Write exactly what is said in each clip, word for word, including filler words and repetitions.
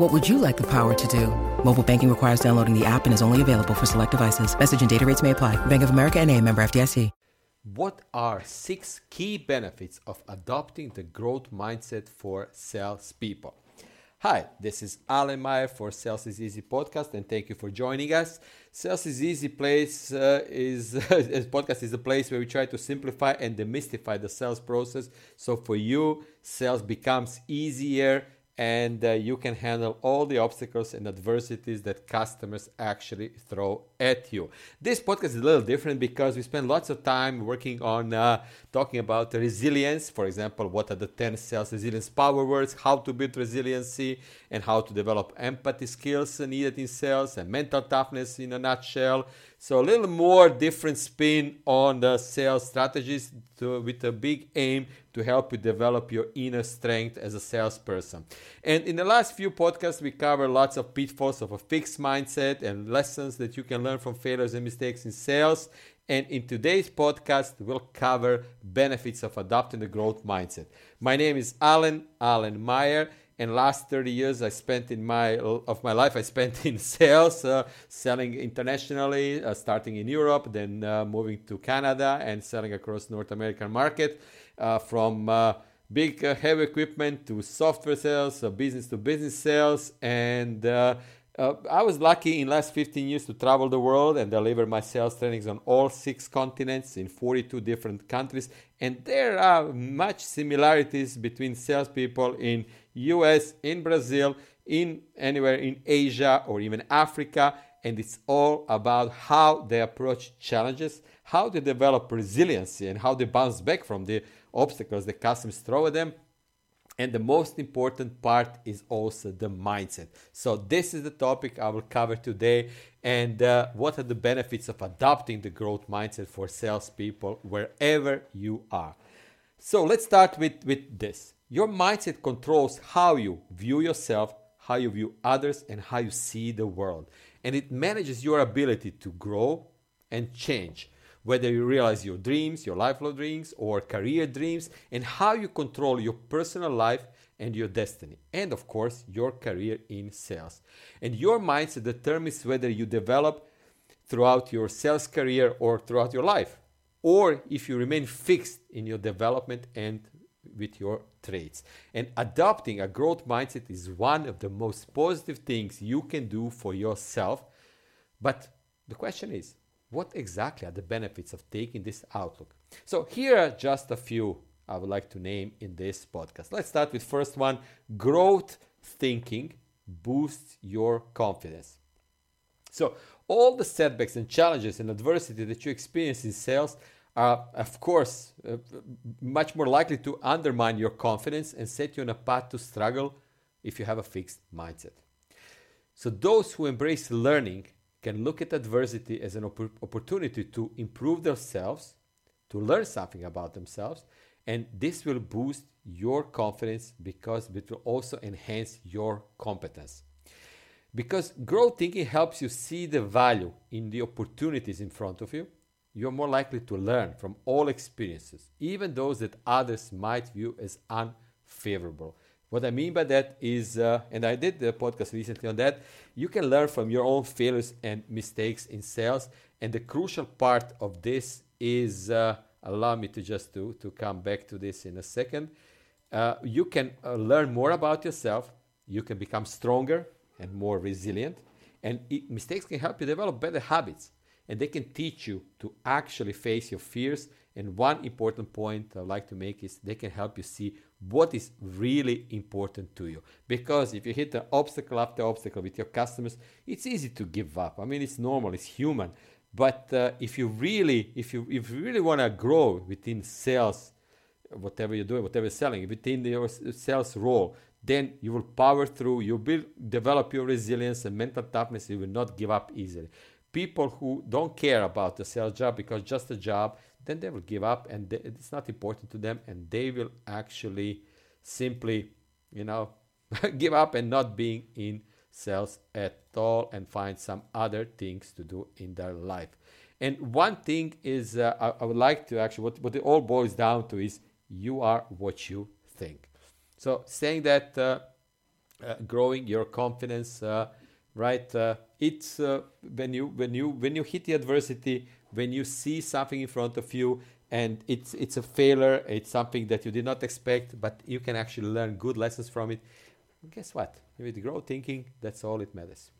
What would you like the power to do? Mobile banking requires downloading the app and is only available for select devices. Message and data rates may apply. Bank of America N A, member F D I C. What are six key benefits of adopting the growth mindset for salespeople? Hi, this is Alan Meyer for Sales Is Easy podcast, and thank you for joining us. Sales Is Easy place uh, is podcast is a place where we try to simplify and demystify the sales process, so for you, sales becomes easier and uh, you can handle all the obstacles and adversities that customers actually throw at you. This podcast is a little different because we spend lots of time working on uh, talking about resilience. For example, what are the ten sales resilience power words, how to build resiliency, and how to develop empathy skills needed in sales, and mental toughness in a nutshell. So a little more different spin on the sales strategies to, with a big aim to help you develop your inner strength as a salesperson. And in the last few podcasts, we cover lots of pitfalls of a fixed mindset and lessons that you can learn from failures and mistakes in sales. And in today's podcast, we'll cover benefits of adopting the growth mindset. My name is Alan, Alan Meyer. And last thirty years I spent in my of my life I spent in sales, uh, selling internationally, uh, starting in Europe, then uh, moving to Canada and selling across North American market, uh, from uh, big uh, heavy equipment to software sales, uh, business to business sales, and uh, uh, I was lucky in the last fifteen years to travel the world and deliver my sales trainings on all six continents in forty-two different countries. And there are much similarities between salespeople in U S, in Brazil, in anywhere in Asia or even Africa, and it's all about how they approach challenges, how they develop resiliency, and how they bounce back from the obstacles the customers throw at them. And the most important part is also the mindset. So this is the topic I will cover today, and uh, what are the benefits of adopting the growth mindset for salespeople wherever you are. So let's start with, with this. Your mindset controls how you view yourself, how you view others, and how you see the world. And it manages your ability to grow and change, whether you realize your dreams, your lifelong dreams, or career dreams, and how you control your personal life and your destiny, and of course, your career in sales. And your mindset determines whether you develop throughout your sales career or throughout your life, or if you remain fixed in your development and with your traits. And adopting a growth mindset is one of the most positive things you can do for yourself. But the question is, what exactly are the benefits of taking this outlook? So here are just a few I would like to name in this podcast. Let's start with first one. Growth thinking boosts your confidence. So all the setbacks and challenges and adversity that you experience in sales are, of course, uh, much more likely to undermine your confidence and set you on a path to struggle if you have a fixed mindset. So those who embrace learning can look at adversity as an opp- opportunity to improve themselves, to learn something about themselves, and this will boost your confidence because it will also enhance your competence. Because growth thinking helps you see the value in the opportunities in front of you, you're more likely to learn from all experiences, even those that others might view as unfavorable. What I mean by that is, uh, and I did the podcast recently on that, you can learn from your own failures and mistakes in sales. And the crucial part of this is, uh, allow me to just to, to come back to this in a second. Uh, you can uh, learn more about yourself. You can become stronger and more resilient. And it, mistakes can help you develop better habits. and they can teach you to actually face your fears. And one important point I'd like to make is they can help you see what is really important to you. Because if you hit an obstacle after obstacle with your customers, it's easy to give up. I mean, it's normal, it's human. But uh, if you really, if you, if you really want to grow within sales, whatever you're doing, whatever you're selling, within your sales role, then you will power through, you will develop your resilience and mental toughness, you will not give up easily. People who don't care about the sales job because just a job, then they will give up and they, it's not important to them, and they will actually simply, you know, give up and not being in sales at all and find some other things to do in their life. And one thing is uh, I, I would like to actually, what, what it all boils down to is you are what you think. So saying that, uh, uh, growing your confidence, uh, right? Uh, it's uh, when you when you when you hit the adversity, when you see something in front of you, and it's it's a failure, it's something that you did not expect, but you can actually learn good lessons from it. And guess what? With growth thinking, that's all it matters.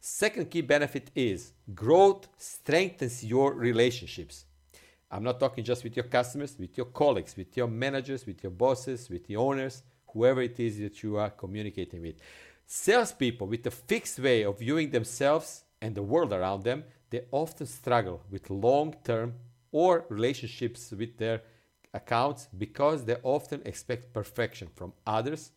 Second key benefit is growth strengthens your relationships. I'm not talking just with your customers, with your colleagues, with your managers, with your bosses, with the owners, whoever it is that you are communicating with. Salespeople with a fixed way of viewing themselves and the world around them, they often struggle with long-term or relationships with their accounts because they often expect perfection from others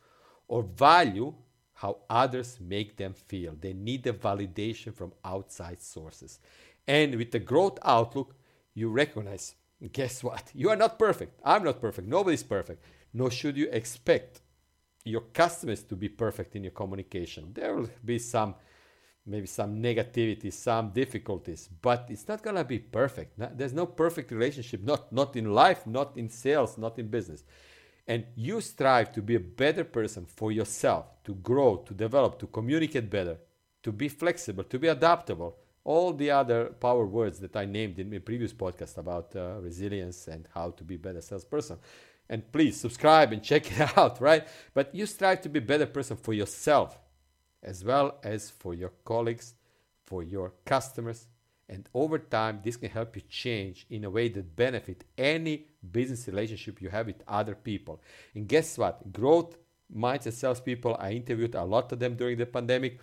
or value how others make them feel. They need the validation from outside sources. And with the growth outlook, you recognize, guess what? You are not perfect. I'm not perfect. Nobody's perfect. Nor should you expect your customers to be perfect in your communication. There will be some, maybe some negativity, some difficulties, but it's not going to be perfect. There's no perfect relationship, not, not in life, not in sales, not in business. And you strive to be a better person for yourself, to grow, to develop, to communicate better, to be flexible, to be adaptable. All the other power words that I named in my previous podcast about uh, resilience and how to be a better salesperson. And please subscribe and check it out, right? But you strive to be a better person for yourself as well as for your colleagues, for your customers. And over time, this can help you change in a way that benefits any business relationship you have with other people. And guess what? Growth mindset salespeople, I interviewed a lot of them during the pandemic.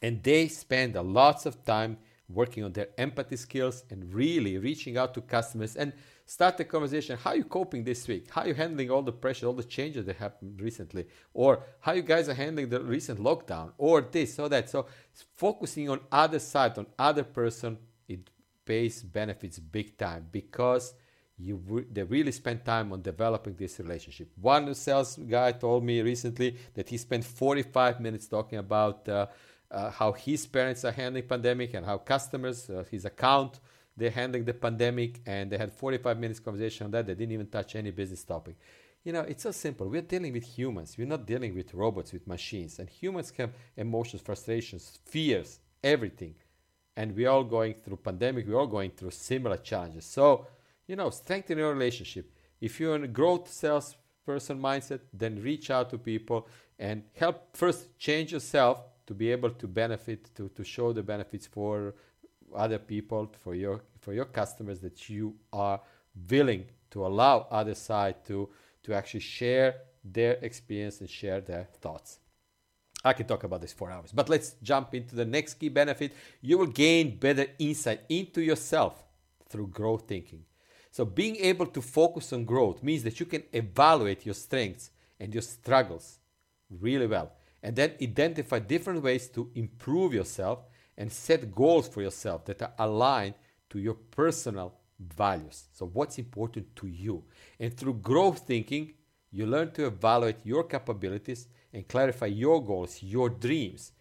And they spend a lot of time working on their empathy skills and really reaching out to customers and start the conversation. How are you coping this week? How are you handling all the pressure, all the changes that happened recently? Or how you guys are handling the recent lockdown? Or this or that. So focusing on other side, on other person, it pays benefits big time because you re- they really spend time on developing this relationship. One sales guy told me recently that he spent forty-five minutes talking about Uh, Uh, how his parents are handling pandemic and how customers, uh, his account, they're handling the pandemic, and they had forty-five minutes conversation on that. They didn't even touch any business topic. You know, it's so simple. We're dealing with humans. We're not dealing with robots, with machines. And humans have emotions, frustrations, fears, everything. And we're all going through pandemic. We're all going through similar challenges. So, you know, strengthen your relationship. If you're in a growth salesperson mindset, then reach out to people and help first change yourself to be able to benefit, to, to show the benefits for other people, for your for your customers, that you are willing to allow other side to, to actually share their experience and share their thoughts. I can talk about this for hours, but let's jump into the next key benefit. You will gain better insight into yourself through growth thinking. So being able to focus on growth means that you can evaluate your strengths and your struggles really well, and then identify different ways to improve yourself and set goals for yourself that are aligned to your personal values. So what's important to you? And through growth thinking, you learn to evaluate your capabilities and clarify your goals, your dreams,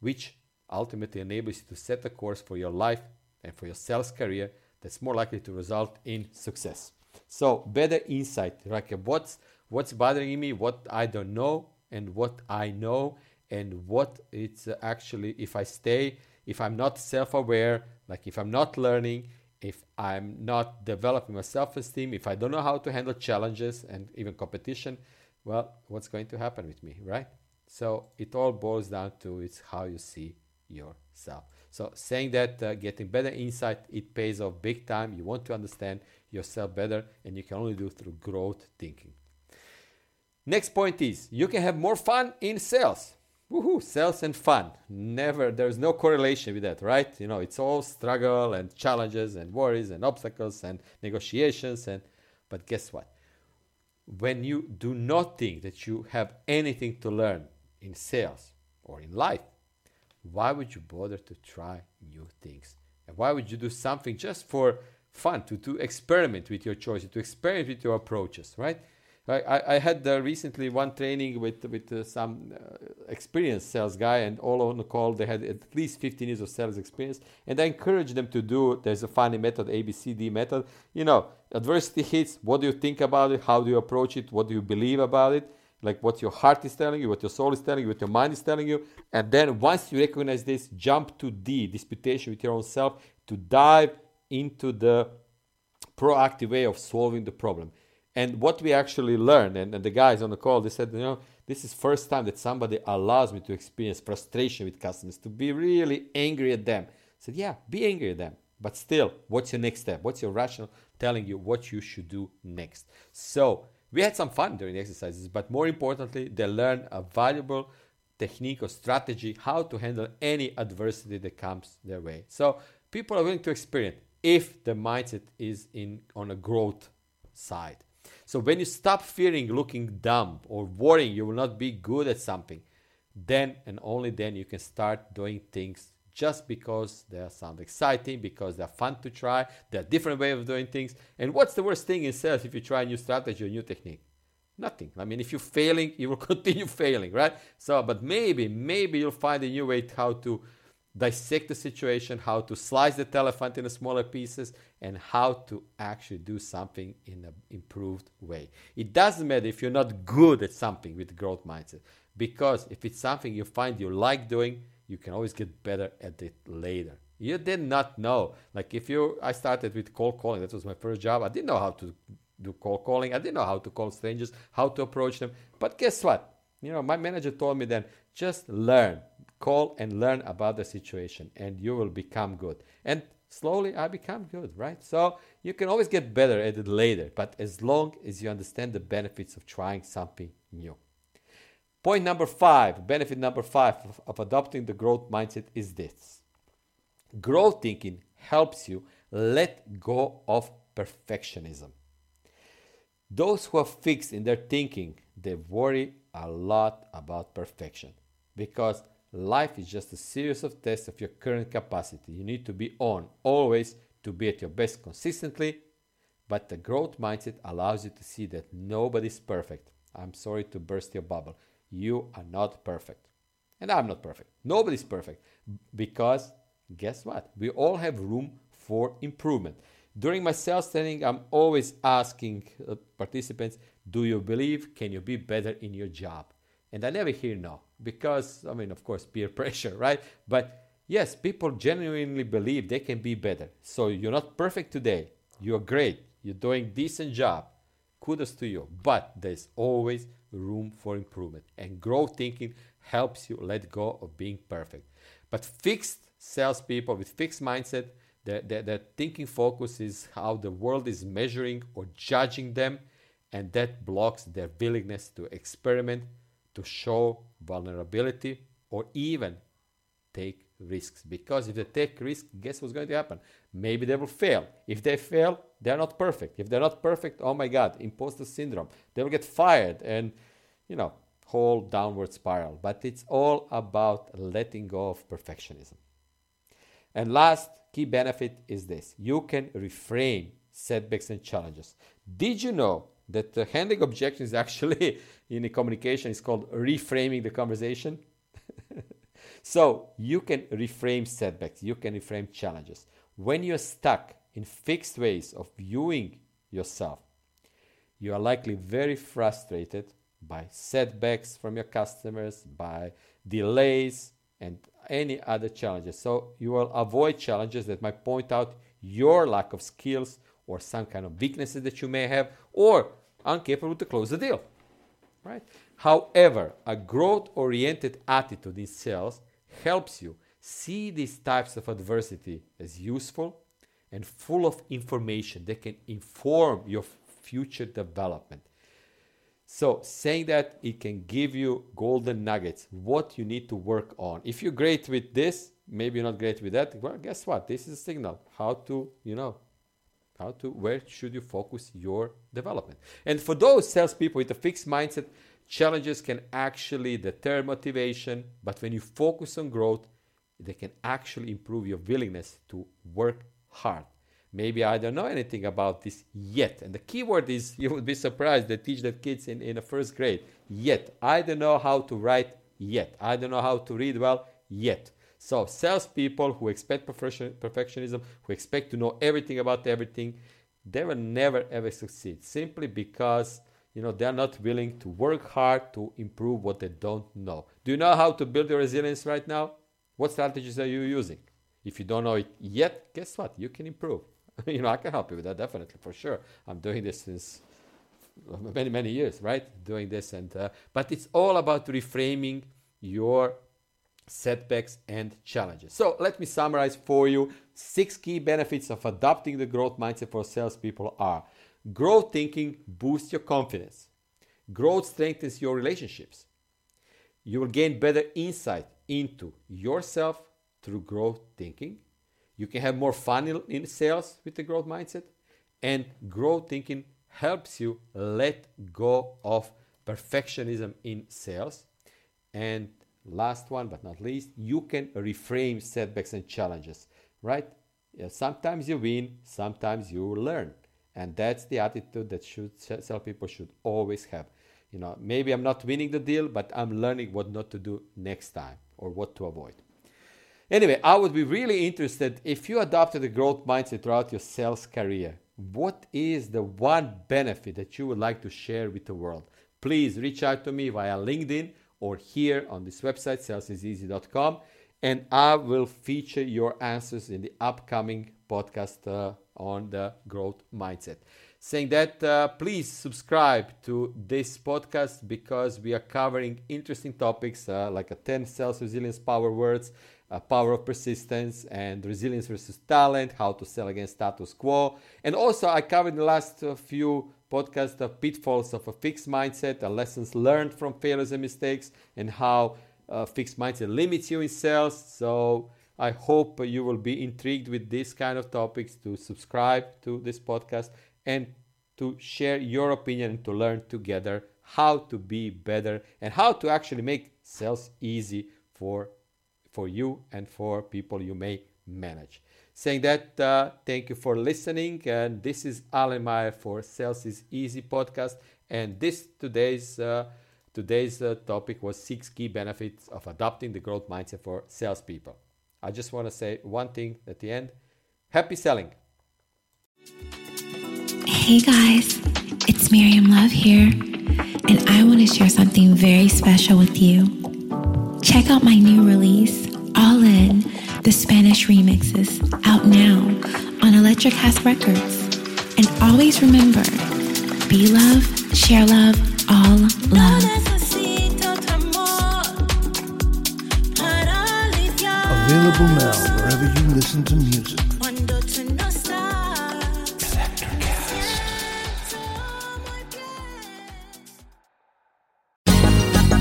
which ultimately enables you to set a course for your life and for your sales career that's more likely to result in success. So better insight, like what's, what's bothering me, what I don't know, and what I know, and what it's actually, if I stay, if I'm not self-aware, like if I'm not learning, if I'm not developing my self-esteem, if I don't know how to handle challenges and even competition, well, what's going to happen with me, right? So it all boils down to it's how you see yourself. So saying that, uh, getting better insight, it pays off big time. You want to understand yourself better, and you can only do through growth thinking. Next point is you can have more fun in sales. Woohoo! Sales and fun. Never, there's no correlation with that, right? You know, it's all struggle and challenges and worries and obstacles and negotiations. And but guess what? When you do not think that you have anything to learn in sales or in life, why would you bother to try new things? And why would you do something just for fun, to, to experiment with your choices, to experiment with your approaches, right? I, I had uh, recently one training with with uh, some uh, experienced sales guy, and all on the call they had at least fifteen years of sales experience, and I encouraged them to do, there's a funny method, A B C D method. You know, adversity hits, what do you think about it, how do you approach it, what do you believe about it, like what your heart is telling you, what your soul is telling you, what your mind is telling you, and then once you recognize this, jump to D, disputation with your own self, to dive into the proactive way of solving the problem. And what we actually learned, and, and the guys on the call, they said, you know, this is first time that somebody allows me to experience frustration with customers, to be really angry at them. I said, yeah, be angry at them. But still, what's your next step? What's your rationale telling you what you should do next? So we had some fun during the exercises, but more importantly, they learned a valuable technique or strategy, how to handle any adversity that comes their way. So people are willing to experience if the mindset is in on a growth side. So when you stop fearing looking dumb or worrying you will not be good at something, then and only then you can start doing things just because they sound exciting, because they're fun to try, they're a different way of doing things. And what's the worst thing in sales if you try a new strategy or new technique? Nothing. I mean, if you're failing, you will continue failing, right? So, but maybe, maybe you'll find a new way how to dissect the situation, how to slice the elephant into smaller pieces, and how to actually do something in an improved way. It doesn't matter if you're not good at something with growth mindset, because if it's something you find you like doing, you can always get better at it later. You did not know. Like if you, I started with cold calling. That was my first job. I didn't know how to do cold calling. I didn't know how to call strangers, how to approach them. But guess what? You know, my manager told me then, just learn. Call and learn about the situation, and you will become good. And slowly I become good, right? So you can always get better at it later, but as long as you understand the benefits of trying something new. Point number five, benefit number five of, of adopting the growth mindset is this. Growth thinking helps you let go of perfectionism. Those who are fixed in their thinking, they worry a lot about perfection, because life is just a series of tests of your current capacity. You need to be on, always, to be at your best consistently. But the growth mindset allows you to see that nobody's perfect. I'm sorry to burst your bubble. You are not perfect. And I'm not perfect. Nobody's perfect. Because, guess what? We all have room for improvement. During my sales training, I'm always asking uh, participants, do you believe, can you be better in your job? And I never hear no, because, I mean, of course, peer pressure, right? But yes, people genuinely believe they can be better. So you're not perfect today. You're great. You're doing a decent job. Kudos to you. But there's always room for improvement. And growth thinking helps you let go of being perfect. But fixed salespeople with fixed mindset, their, their, their thinking focus is how the world is measuring or judging them. And that blocks their willingness to experiment, to show vulnerability, or even take risks. Because if they take risks, guess what's going to happen? Maybe they will fail. If they fail, they're not perfect. If they're not perfect, oh my God, imposter syndrome. They will get fired and, you know, whole downward spiral. But it's all about letting go of perfectionism. And last key benefit is this. You can reframe setbacks and challenges. Did you know that uh, handling objections actually in the communication is called reframing the conversation? So you can reframe setbacks, you can reframe challenges. When you're stuck in fixed ways of viewing yourself, you are likely very frustrated by setbacks from your customers, by delays, and any other challenges. So you will avoid challenges that might point out your lack of skills or some kind of weaknesses that you may have, or incapable to close the deal, right? However, a growth-oriented attitude in sales helps you See these types of adversity as useful and full of information that can inform your future development. So saying that, it can give you golden nuggets, what you need to work on. If you're great with this, maybe you're not great with that. Well, guess what? This is a signal how to, you know, how to, where should you focus your development. And for those salespeople with a fixed mindset, challenges can actually deter motivation. But when you focus on growth, they can actually improve your willingness to work hard. Maybe I don't know anything about this yet. And the key word is, you would be surprised, they teach the kids in, in the first grade, yet. I don't know how to write yet. I don't know how to read well yet. So salespeople who expect perfectionism, who expect to know everything about everything, they will never ever succeed, simply because, you know, they're not willing to work hard to improve what they don't know. Do you know how to build your resilience right now? What strategies are you using? If you don't know it yet, guess what? You can improve. You know, I can help you with that, definitely, for sure. I'm doing this since many, many years, right? Doing this, and uh, but it's all about reframing your setbacks and challenges. So let me summarize for you. Six key benefits of adopting the growth mindset for salespeople are: growth thinking boosts your confidence. Growth strengthens your relationships. You will gain better insight into yourself through growth thinking. You can have more fun in sales with the growth mindset. And growth thinking helps you let go of perfectionism in sales. And last one, but not least, you can reframe setbacks and challenges, right? Sometimes you win, sometimes you learn. And that's the attitude that should sales people should always have. You know, maybe I'm not winning the deal, but I'm learning what not to do next time or what to avoid. Anyway, I would be really interested if you adopted a growth mindset throughout your sales career. What is the one benefit that you would like to share with the world? Please reach out to me via LinkedIn or here on this website, sales is easy dot com, and I will feature your answers in the upcoming podcast uh, on the growth mindset. Saying that, uh, please subscribe to this podcast because we are covering interesting topics uh, like a ten sales resilience power words, Uh, power of persistence and resilience versus talent, how to sell against status quo. And also I covered in the last uh, few podcasts the pitfalls of a fixed mindset, the lessons learned from failures and mistakes, and how uh, fixed mindset limits you in sales. So I hope you will be intrigued with these kind of topics to subscribe to this podcast and to share your opinion and to learn together how to be better and how to actually make sales easy for for you and for people you may manage. Saying that, uh, thank you for listening. And this is Alan Meyer for Sales is Easy podcast. And this today's uh, today's uh, topic was six key benefits of adopting the growth mindset for salespeople. I just want to say one thing at the end. Happy selling. Hey guys, it's Miriam Love here. And I want to share something very special with you. Check out my new release, All In, the Spanish remixes, out now on Electric Hass Records. And always remember, be love, share love, all love. Available now wherever you listen to music.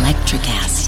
Electrocast.